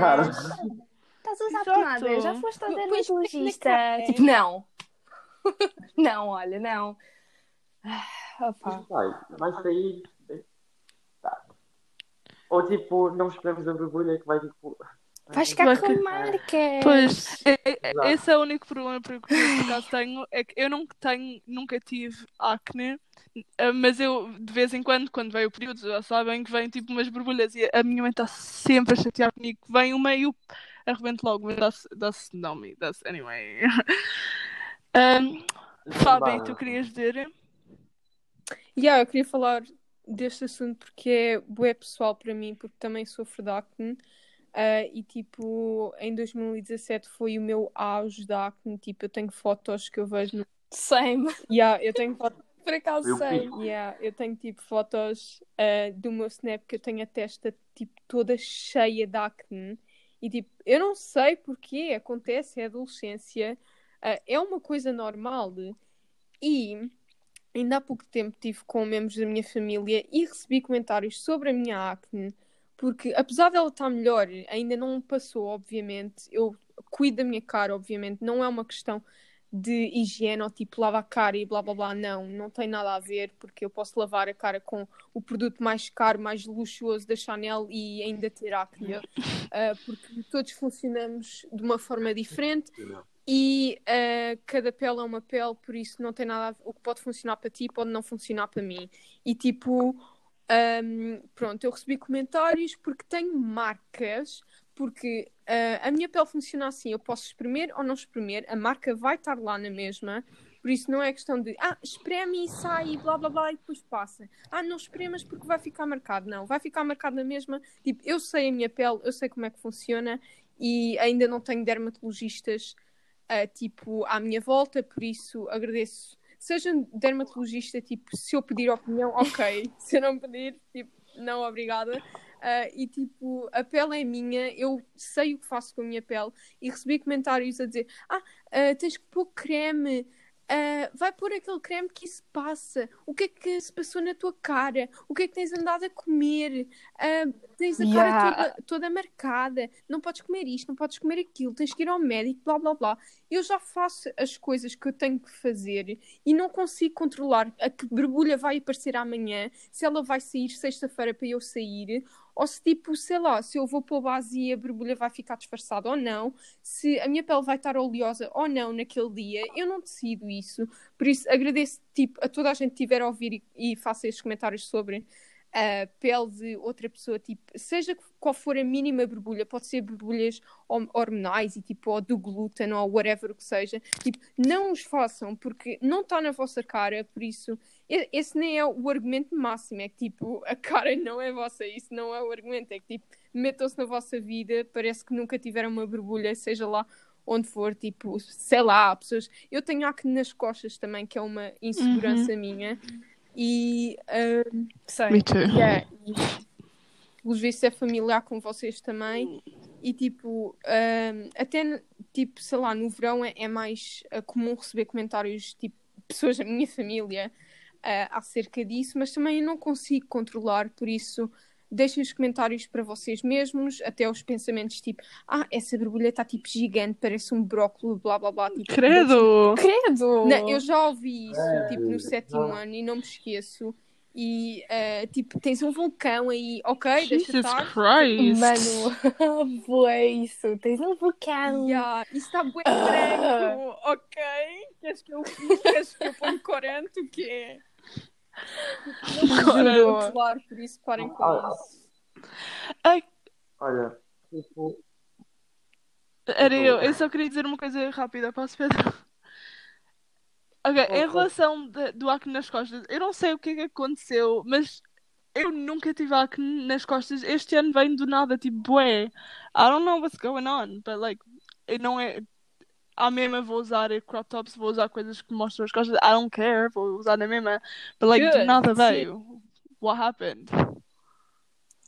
Estás a usar pomadas. Já foste a dermatologista. Tipo, não. Não, olha, não. Vai sair... Ou, tipo, não esperamos a borbulha que vai, tipo... Vai ficar com marcas. Pois, esse é o único problema que eu, por acaso, tenho. É que eu nunca tive acne, mas eu, de vez em quando vem o período, já sabem que vem, tipo, umas borbulhas e a minha mãe está sempre a chatear comigo. Vem uma e eu arrebento logo. Mas that's not me. That's anyway. Fábio, tu querias dizer? Eu queria falar... deste assunto porque é bué pessoal para mim, porque também sofro de acne e tipo em 2017 foi o meu auge da acne, tipo eu tenho fotos que eu vejo no... Same. Eu tenho fotos por acaso, same. Eu tenho tipo fotos do meu snap que eu tenho a testa tipo toda cheia de acne e tipo, eu não sei porquê, acontece, é adolescência, é uma coisa normal e ainda há pouco tempo estive com membros da minha família e recebi comentários sobre a minha acne, porque apesar dela estar melhor, ainda não passou, obviamente. Eu cuido da minha cara, obviamente. Não é uma questão de higiene ou tipo lava a cara e blá blá blá, não tem nada a ver, porque eu posso lavar a cara com o produto mais caro, mais luxuoso da Chanel e ainda ter acne, porque todos funcionamos de uma forma diferente e cada pele é uma pele, por isso não tem nada a ver. O que pode funcionar para ti pode não funcionar para mim e tipo, pronto, eu recebi comentários porque tenho marcas, porque a minha pele funciona assim, eu posso espremer ou não espremer, a marca vai estar lá na mesma, por isso não é questão de espreme e sai e blá blá blá e depois passa, não espremas porque vai ficar marcado, não, vai ficar marcado na mesma, tipo, eu sei a minha pele, eu sei como é que funciona e ainda não tenho dermatologistas tipo à minha volta, por isso agradeço, seja um dermatologista, tipo, se eu pedir opinião, ok, se eu não pedir, tipo, não, obrigada. E tipo, a pele é minha, eu sei o que faço com a minha pele e recebi comentários a dizer tens que pôr creme, vai pôr aquele creme que isso passa, o que é que se passou na tua cara, o que é que tens andado a comer, tens a cara toda marcada, não podes comer isto, não podes comer aquilo, tens que ir ao médico, blá blá blá. Eu já faço as coisas que eu tenho que fazer e não consigo controlar a que borbulha vai aparecer amanhã, se ela vai sair sexta-feira para eu sair, ou se tipo, sei lá, se eu vou pôr base e a borbulha vai ficar disfarçada ou não, se a minha pele vai estar oleosa ou não naquele dia, eu não decido isso. Por isso agradeço tipo, a toda a gente que estiver a ouvir e faça esses comentários sobre a pele de outra pessoa, tipo, seja qual for a mínima borbulha, pode ser borbulhas hormonais e tipo, ou do glúten ou whatever o que seja, tipo, não os façam porque não está na vossa cara, por isso esse nem é o argumento máximo, é que tipo, a cara não é vossa, isso não é o argumento, é que tipo, metam-se na vossa vida, parece que nunca tiveram uma borbulha, seja lá onde for, tipo, sei lá, pessoas, eu tenho acne nas costas também, que é uma insegurança minha. E sei, pelos vistos é familiar com vocês também e tipo até tipo, sei lá, no verão é mais comum receber comentários tipo, pessoas da minha família acerca disso, mas também eu não consigo controlar, por isso deixem os comentários para vocês mesmos, até os pensamentos tipo, essa borbulha está tipo gigante, parece um brócolo, blá blá blá. Tipo, credo! Não, eu já ouvi isso tipo, no 7º ano e não me esqueço. E tipo, tens um vulcão aí, ok? Jesus Christ! Mano, boa isso, tens um vulcão. Yeah, isso está bem branco, ok? Queres que eu ponho corante, o que é? Não, claro, por isso parem com isso. Olha, tipo... Era eu só queria dizer uma coisa rápida, posso, Pedro? Ok, em relação do acne nas costas, eu não sei o que é que aconteceu, mas eu nunca tive acne nas costas, este ano vem do nada, tipo, bué, I don't know what's going on, but like, não é... À mesma vou usar crop tops, vou usar coisas que mostram as costas, I don't care, vou usar na mesma, but like, do nada veio. What happened?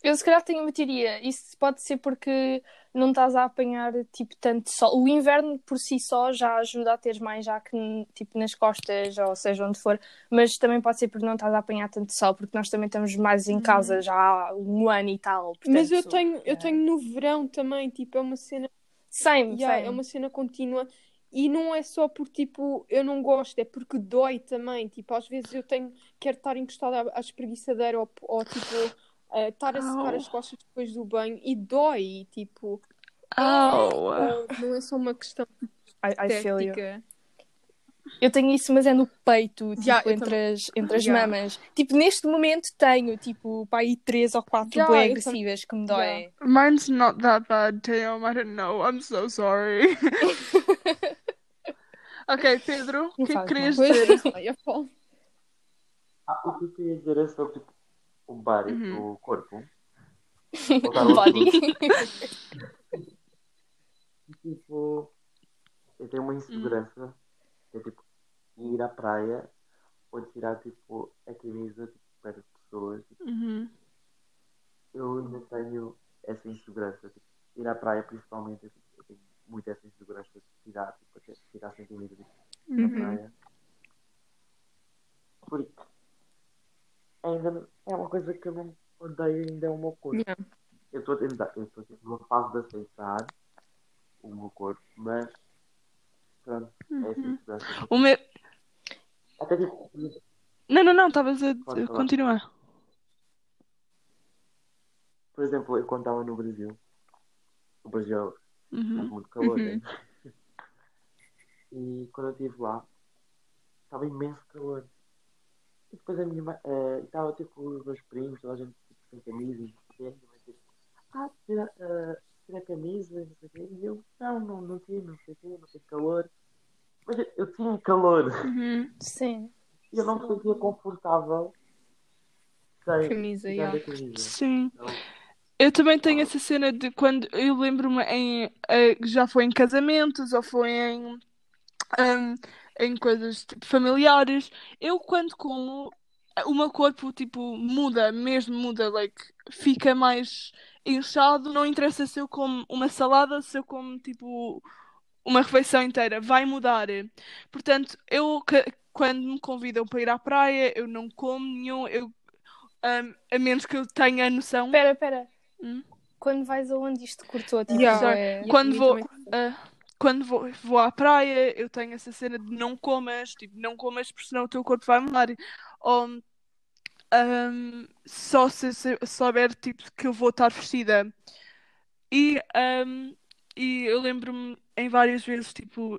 Eu se calhar tenho uma teoria, isso pode ser porque não estás a apanhar tipo tanto sol, o inverno por si só já ajuda a teres mais acne tipo nas costas, ou seja, onde for, mas também pode ser porque não estás a apanhar tanto sol, porque nós também estamos mais em casa já há um ano e tal, portanto, mas eu tenho no verão também, tipo, é uma cena é uma cena contínua e não é só por tipo eu não gosto, é porque dói também, tipo, às vezes eu quero estar encostada à espreguiçadeira ou tipo estar a secar as costas depois do banho e dói, tipo não é só uma questão estética. Eu tenho isso, mas é no peito, tipo, entre as mamas. Tipo, neste momento tenho, tipo, pá, aí 3 ou 4 bem agressivas que me doem. Mine's not that bad, Theo. I don't know. I'm so sorry. Ok, Pedro, o que querias dizer? O que eu queria dizer é sobre o body, o corpo. O body. Tipo, eu tenho uma insegurança. É tipo, ir à praia ou tirar tipo, a camisa tipo, para as pessoas. Tipo. Eu ainda tenho essa insegurança. Tipo, ir à praia, principalmente, eu tenho muito essa insegurança de tirar sem camisa à praia. Porque ainda é uma coisa que eu não odeio, ainda é o meu corpo. Yeah. Eu estou numa fase de aceitar o meu corpo, mas Pronto. É assim que dá. O meu... Até que... Não, estavas a continuar. Por exemplo, eu quando estava no Brasil, o Brasil está muito calor, né? E quando eu estive lá, estava imenso calor. E depois a minha mãe, estava tipo os meus primos, toda a gente tipo, sem camisa, tira a camisa, não sei o quê. E eu, não tive calor. Mas eu tinha calor. Sim. E eu não me sentia confortável sem camisa, a camisa. Sim. Então, eu também tenho essa cena de quando eu lembro-me já foi em casamentos ou foi em coisas tipo, familiares. Eu quando como, o meu corpo tipo muda, like, fica mais inchado. Não interessa se eu como uma salada, se eu como tipo uma refeição inteira, vai mudar. Portanto, eu quando me convidam para ir à praia, eu não como nenhum, a menos que eu tenha a noção. Espera. Quando vais aonde isto cortou? Quando vou à praia, eu tenho essa cena de não comas, porque senão o teu corpo vai mudar. Ou, só se souber tipo, que eu vou estar vestida. E eu lembro-me em várias vezes, tipo,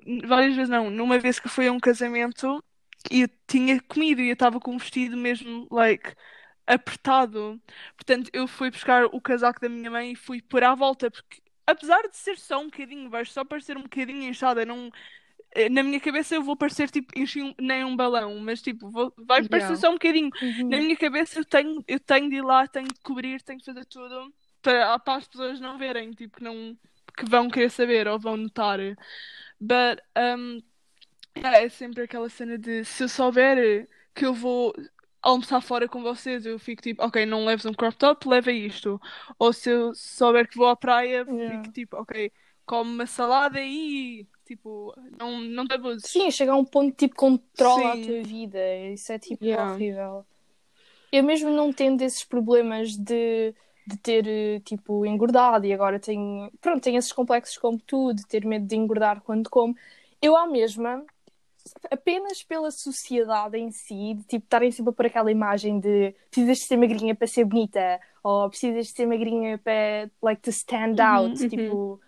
numa vez que foi a um casamento, e eu tinha comido e eu estava com um vestido mesmo, like, apertado. Portanto, eu fui buscar o casaco da minha mãe e fui pôr à volta, porque apesar de ser só um bocadinho baixo, só parecer um bocadinho inchada, não... na minha cabeça eu vou parecer tipo nem um balão, mas tipo vai parecer só um bocadinho. Na minha cabeça eu tenho de ir lá, tenho de cobrir, tenho de fazer tudo para as pessoas não verem, tipo, não... que vão querer saber ou vão notar. But, é sempre aquela cena de, se eu souber que eu vou almoçar fora com vocês, eu fico tipo, ok, não leves um crop top, leva isto. Ou se eu souber que vou à praia, fico tipo, ok, come uma salada e tipo, não te abuses. Sim, chega a um ponto tipo, controla a tua vida. Isso é tipo horrível. Eu mesmo não tendo esses problemas de ter, tipo, engordado e agora tenho esses complexos como tu, de ter medo de engordar quando como. Eu à mesma, apenas pela sociedade em si, de, tipo, estarem sempre por aquela imagem de precisas de ser magrinha para ser bonita, ou precisas de ser magrinha para, like, to stand out, tipo...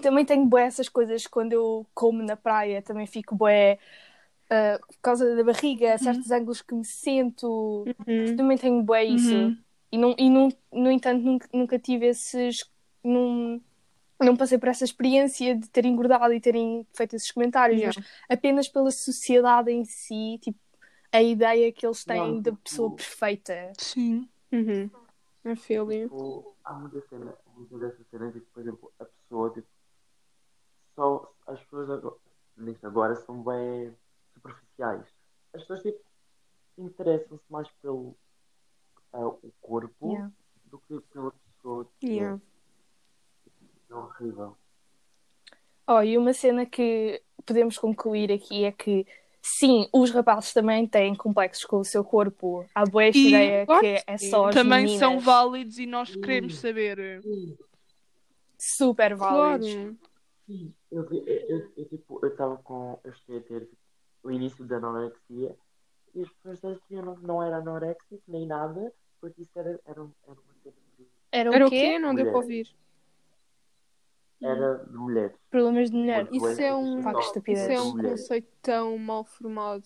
Também tenho bué essas coisas quando eu como na praia, também fico bué... por causa da barriga, certos ângulos que me sento, também tenho bué isso. No entanto, nunca tive esses... Não passei por essa experiência de ter engordado e terem feito esses comentários, mas apenas pela sociedade em si, tipo, a ideia que eles têm da pessoa perfeita. Sim. É feeling. Tipo, há muitas dessas cenas, tipo, por exemplo, a pessoa, tipo, só as pessoas agora são bem superficiais. As pessoas, tipo, interessam-se mais pelo... o corpo do que pela pessoa que é horrível. E uma cena que podemos concluir aqui é que sim, os rapazes também têm complexos com o seu corpo. Há boa esta ideia que é só as também meninas. São válidos e nós queremos saber. Super válidos. Claro. Eu estava com... Eu cheguei a ter o início da anorexia e as pessoas que eu não era anorexico nem nada. Porque isso era uma coisa de... Era o quê? Não deu para ouvir. Era de mulher. Problemas de mulher. Isso é um conceito tão mal formado.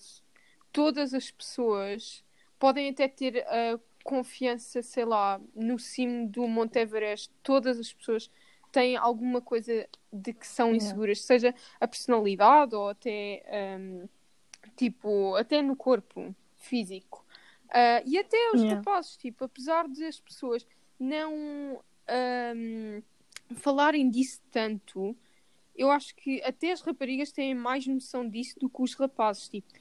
Todas as pessoas podem até ter a confiança, sei lá, no cimo do Monte Everest. Todas as pessoas têm alguma coisa de que são inseguras. Seja a personalidade ou até, tipo, até no corpo físico. E até os rapazes, tipo, apesar de as pessoas não falarem disso tanto, eu acho que até as raparigas têm mais noção disso do que os rapazes. Tipo,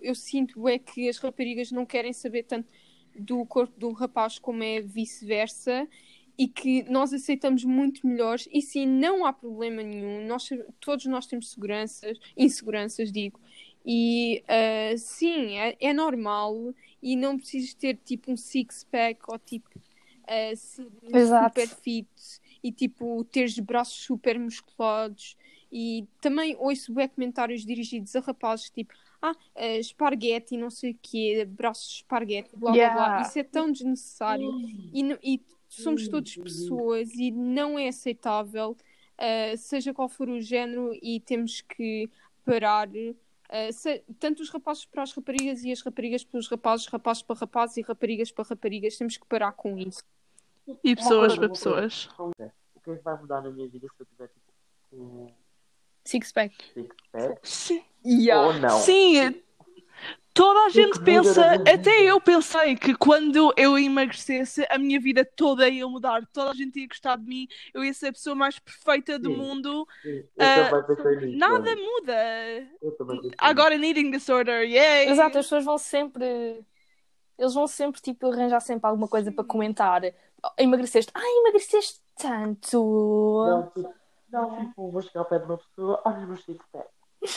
eu sinto é que as raparigas não querem saber tanto do corpo do rapaz como é vice-versa, e que nós aceitamos muito melhores. E sim, não há problema nenhum. Todos nós temos inseguranças. E sim, é normal e não precisas ter tipo um six-pack ou tipo super fit e tipo teres braços super musculados E também ouço bué comentários dirigidos a rapazes, tipo, esparguete e não sei o quê, braços de esparguete, blá, blá, blá. Isso é tão desnecessário. E somos todos pessoas e não é aceitável, seja qual for o género, e temos que parar. Tanto os rapazes para as raparigas e as raparigas para os rapazes, rapazes para rapazes e raparigas para raparigas, temos que parar com isso. E pessoas para pessoas. O que é que vai mudar na minha vida se eu tiver tipo um six-pack? Sim. Yeah. Ou não? Sim, toda a gente pensa, até eu pensei que quando eu emagrecesse, a minha vida toda ia mudar, toda a gente ia gostar de mim, eu ia ser a pessoa mais perfeita do mundo. Sim. Nada muda. Agora, eating disorder, yay! Exato, as pessoas vão sempre... Eles vão sempre, tipo, arranjar sempre alguma coisa para comentar. Emagreceste. Emagreceste tanto. Não, tipo, vou chegar ao pé de uma pessoa, olha os meus six-pack.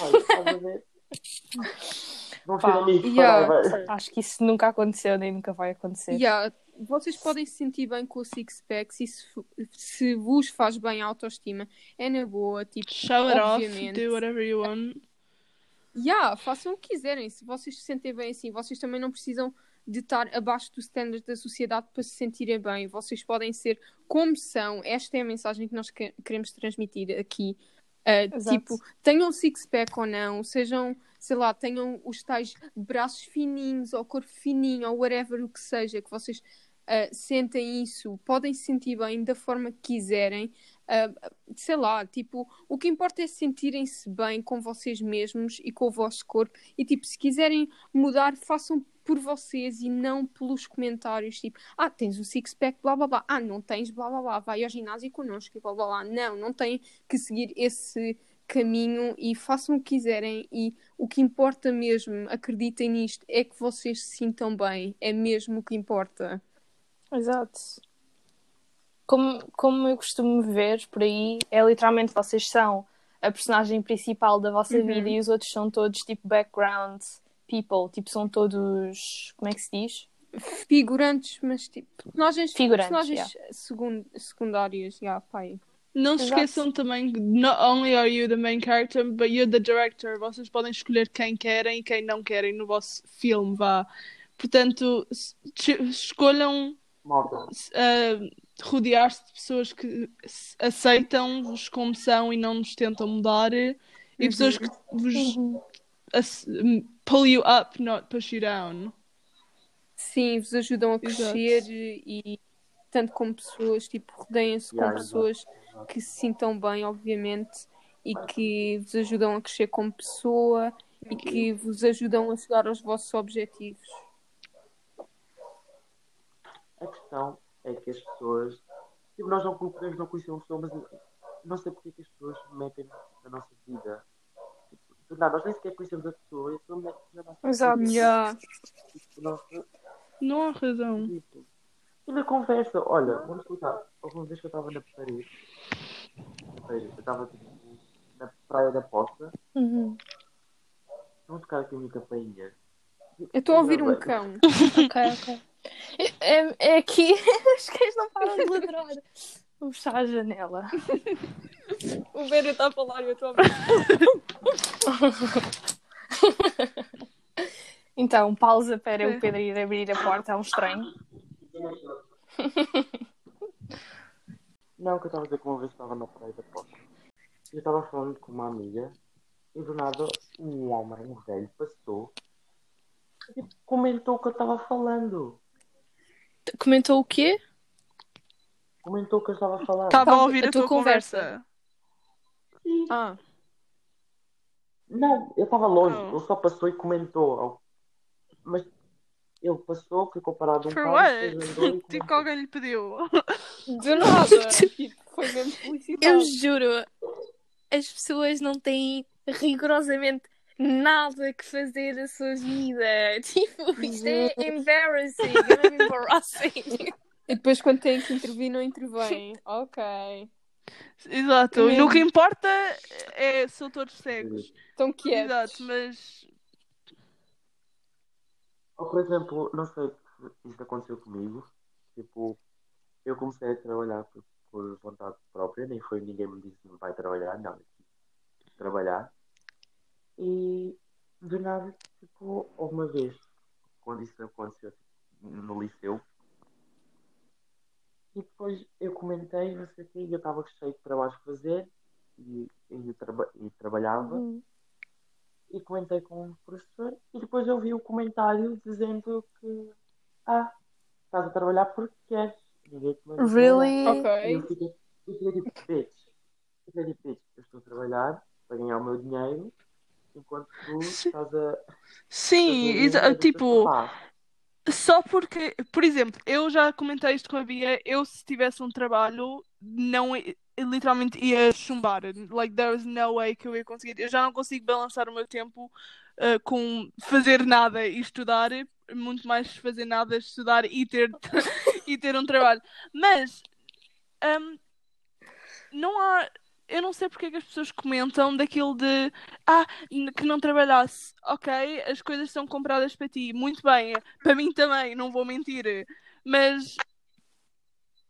Olha, estás a ver? Vão ser amigos. Acho que isso nunca aconteceu, nem nunca vai acontecer. Vocês podem se sentir bem com o six-pack se vos faz bem a autoestima. É na boa, tipo, show it off, do whatever you want. Façam o que quiserem. Se vocês se sentem bem assim, vocês também não precisam de estar abaixo do standard da sociedade para se sentirem bem. Vocês podem ser como são. Esta é a mensagem que nós queremos transmitir aqui. Tipo, tenham six-pack ou não, sejam, sei lá, tenham os tais braços fininhos ou corpo fininho ou whatever o que seja, que vocês sentem isso, podem se sentir bem da forma que quiserem. Sei lá, tipo, o que importa é sentirem-se bem com vocês mesmos e com o vosso corpo. E tipo, se quiserem mudar, façam por vocês e não pelos comentários, tipo, tens um six-pack, blá, blá, blá, não tens, blá, blá, blá, vai ao ginásio connosco e blá, blá, blá. Não têm que seguir esse caminho e façam o que quiserem, e o que importa mesmo, acreditem nisto, é que vocês se sintam bem, é mesmo o que importa. Exato. Como eu costumo ver por aí, é literalmente vocês são a personagem principal da vossa vida e os outros são todos, tipo, background people, tipo, são todos, como é que se diz? Figurantes, mas tipo, personagens secundárias, pai. Não se esqueçam também, not only are you the main character, but you're the director. Vocês podem escolher quem querem e quem não querem no vosso filme, vá. Portanto, escolham rodear-se de pessoas que aceitam-vos como são e não nos tentam mudar, e pessoas que vos... pull you up, not push you down. Sim, vos ajudam a crescer e tanto como pessoas, tipo, rodeiem-se com pessoas que se sintam bem, obviamente, e que vos ajudam a crescer como pessoa e que vos ajudam a chegar aos vossos objetivos. A questão é que as pessoas, tipo, nós não podemos não conhecer uma pessoa, mas não sei porque é que as pessoas metem na nossa vida. Não, nós nem sequer conhecemos a pessoa. Exato. Não há razão. E na conversa, olha, vamos escutar. Algumas vezes que eu estava na Paris, eu estava tipo, na praia da Poça. Vamos tocar aqui uma campainha. Eu estou a ouvir um cão. Ok. É aqui, os cães não param de ladrar. Vou fechar a janela. O Pedro está a falar e eu estou a ver. Então, pausa para o Pedro ir abrir a porta. É um estranho. Não, o que eu estava a dizer que uma vez estava na praia da porta. Eu estava falando com uma amiga e do nada um homem, um velho, passou e comentou o que eu estava falando. Comentou o quê? Comentou o que eu estava a falar. Estava a ouvir a tua conversa. Sim. Não, eu estava longe. Oh. Ele só passou e comentou. Mas ele passou, ficou parado um pouco. Tipo que alguém lhe pediu. Do nada. Foi mesmo publicidade. Eu juro, as pessoas não têm rigorosamente nada que fazer da sua vida. Tipo, isto é embarrassing. É embarrassing. E depois quando têm que intervir, não intervêm. Ok. Exato. E o que importa é são todos cegos. Estão quietos. Exato, mas... Ou, por exemplo, não sei se isto aconteceu comigo. Tipo, eu comecei a trabalhar por vontade própria. Nem foi ninguém me disse que vai trabalhar. Não, trabalhar. E do nada, tipo, alguma vez, quando isso aconteceu no liceu, e depois eu comentei, não sei o quê, e eu estava cheio de trabalhos a fazer, e trabalhava, e comentei com o professor, e depois eu vi o comentário dizendo que, estás a trabalhar porque queres. Really? Ok. E eu fiquei tipo, bitch, eu estou a trabalhar para ganhar o meu dinheiro, enquanto tu estás a... Sim, estás a tipo... Só porque, por exemplo, eu já comentei isto com a Bia, eu se tivesse um trabalho, não, literalmente ia chumbar. Like, there is no way que eu ia conseguir. Eu já não consigo balançar o meu tempo com fazer nada e estudar, muito mais fazer nada, estudar e ter um trabalho. Mas, não há... Eu não sei porque é que as pessoas comentam daquilo de que não trabalhasse. Ok, as coisas são compradas para ti. Muito bem, para mim também, não vou mentir. Mas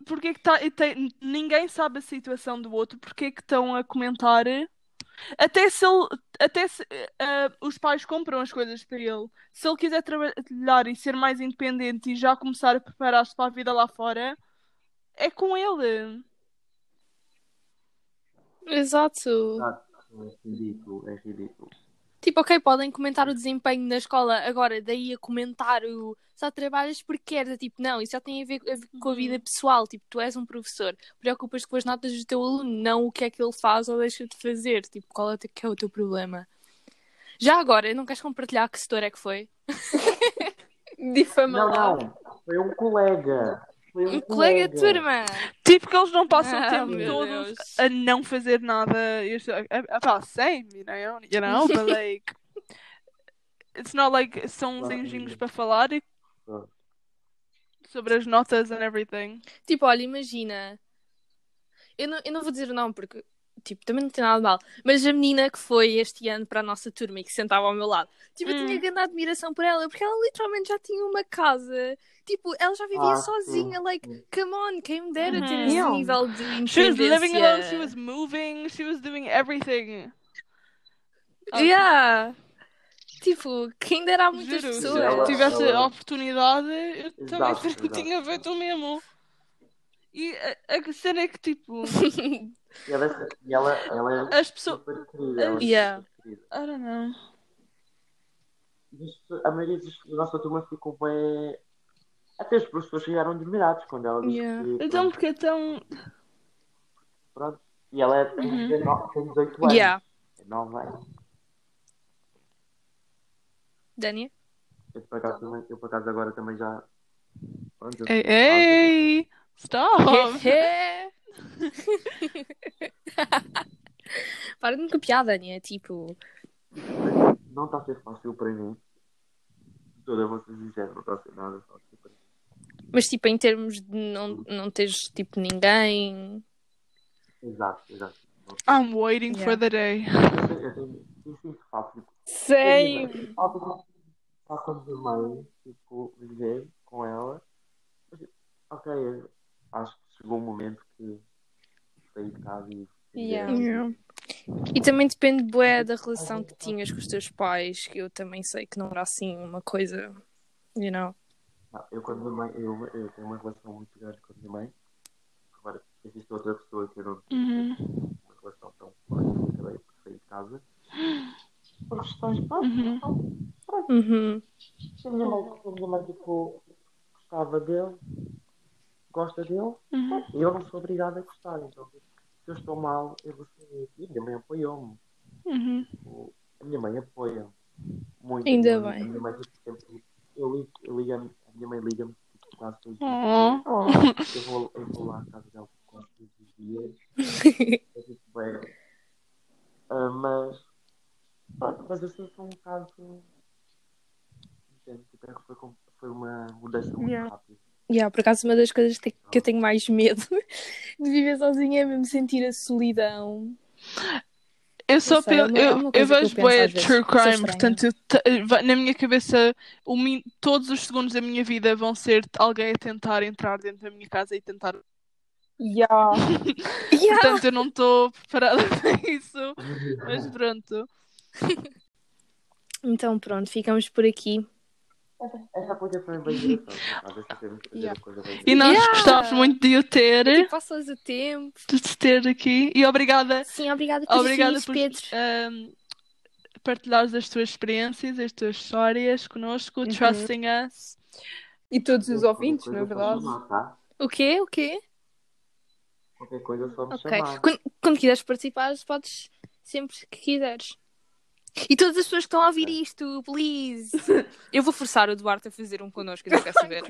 porque é que ninguém sabe a situação do outro? Porque é que estão a comentar? Até se os pais compram as coisas para ele. Se ele quiser trabalhar e ser mais independente e já começar a preparar-se para a vida lá fora, é com ele. Exato. É ridículo. Tipo, ok, podem comentar o desempenho na escola, agora daí a comentar o só trabalhas porque queres, tipo, não, isso já tem a ver com a vida pessoal, tipo, tu és um professor, preocupas-te com as notas do teu aluno, não o que é que ele faz ou deixa de fazer, tipo, qual é que é o teu problema? Já agora, não queres compartilhar que setor é que foi? Difamar. Não, foi um colega. Um colega de turma. Tipo que eles não passam o tempo todos a não fazer nada. Same, you know, but like it's not like são uns anjinhos para falar sobre as notas and everything. Tipo, olha, imagina. Eu não vou dizer o nome porque tipo, também não tem nada de mal, mas a menina que foi este ano para a nossa turma e que sentava ao meu lado, tipo, eu tinha grande admiração por ela, porque ela literalmente já tinha uma casa, tipo, ela já vivia sozinha, like, come on, quem me dera ter esse nível de independência. She was living alone, she was moving, she was doing everything. Yeah. Tipo, que ainda era muitas pessoas. Se tivesse a oportunidade, eu também tinha feito o mesmo. E a cena é que, tipo... E ela é as pessoas... super querida. I don't know. A maioria da nossa turma ficou bem... Até as pessoas chegaram admirados quando ela disse que... Então, porque é tão... Pronto. E ela tem 18 anos. É nova anos. Dani? Eu, por acaso, agora também já... Pronto, ei! Stop! Para de me copiar, Dania. Tipo... Não está a ser fácil para mim. Toda vocês disseram, não está a ser nada fácil para mim. Mas tipo, em termos de não teres tipo ninguém... Exato. I'm waiting for the day. Eu sinto fácil. Sei! Faço a minha mãe, tipo, viver com ela. Ok, acho que chegou o momento que saí de casa e... E também depende bué da relação que tinhas com os teus pais, que eu também sei que não era assim uma coisa, you know. Eu com a minha mãe, eu tenho uma relação muito grande com a minha mãe. Agora, existe outra pessoa que eu não tenho uma relação tão forte, que eu saí de casa. Por questões próprias, pronto. A minha mãe, tipo, gostava dele. Gosta dele, e eu não sou obrigada a gostar, então se eu estou mal, eu vou sair. E a minha mãe apoiou-me. A minha mãe apoia muito. Ainda bem. A minha mãe sempre a minha mãe liga-me quase todos os dias. Eu vou lá à casa dela quase todos os dias. É tipo bem. Mas eu sinto um caso. Tipo, foi uma mudança muito rápida. Por acaso, uma das coisas que eu tenho mais medo de viver sozinha é mesmo sentir a solidão. Eu vejo bué true crime, portanto, na minha cabeça, todos os segundos da minha vida vão ser alguém a tentar entrar dentro da minha casa e tentar Yeah. Portanto, eu não estou preparada para isso, mas pronto. Então pronto, ficamos por aqui. Essa coisa foi bem interessante. Às vezes temos que fazer uma coisa bem interessante. E nós gostávamos muito de o ter. E passas o tempo. De te ter aqui. E obrigada. Sim, obrigada por isso, Pedro. Partilhares as tuas experiências, as tuas histórias connosco, trusting us. E todos os ouvintes, não é verdade? O quê? O quê? Qualquer coisa só me chamar. Quando quiseres participar, podes sempre que quiseres. E todas as pessoas que estão a ouvir isto, please. Eu vou forçar o Duarte a fazer um connosco, não quer saber.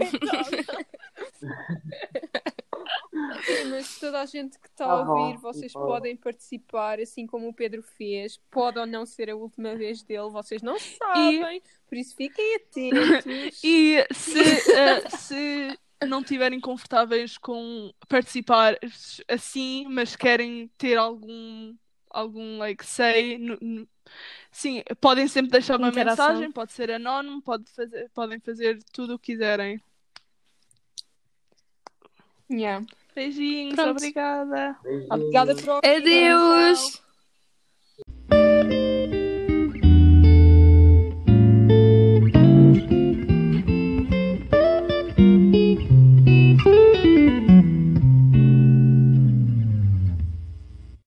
Mas toda a gente que está a ouvir, vocês podem participar, assim como o Pedro fez. Pode ou não ser a última vez dele, vocês não sabem. Por isso fiquem atentos. E se não estiverem confortáveis com participar assim, mas querem ter algum like, say... Sim, podem sempre deixar uma mensagem, pode ser anónimo, podem fazer tudo o que quiserem. Yeah. Beijinhos, pronto. Obrigada. Beijinhos. Obrigada por ouvir. Adeus. Tchau, tchau.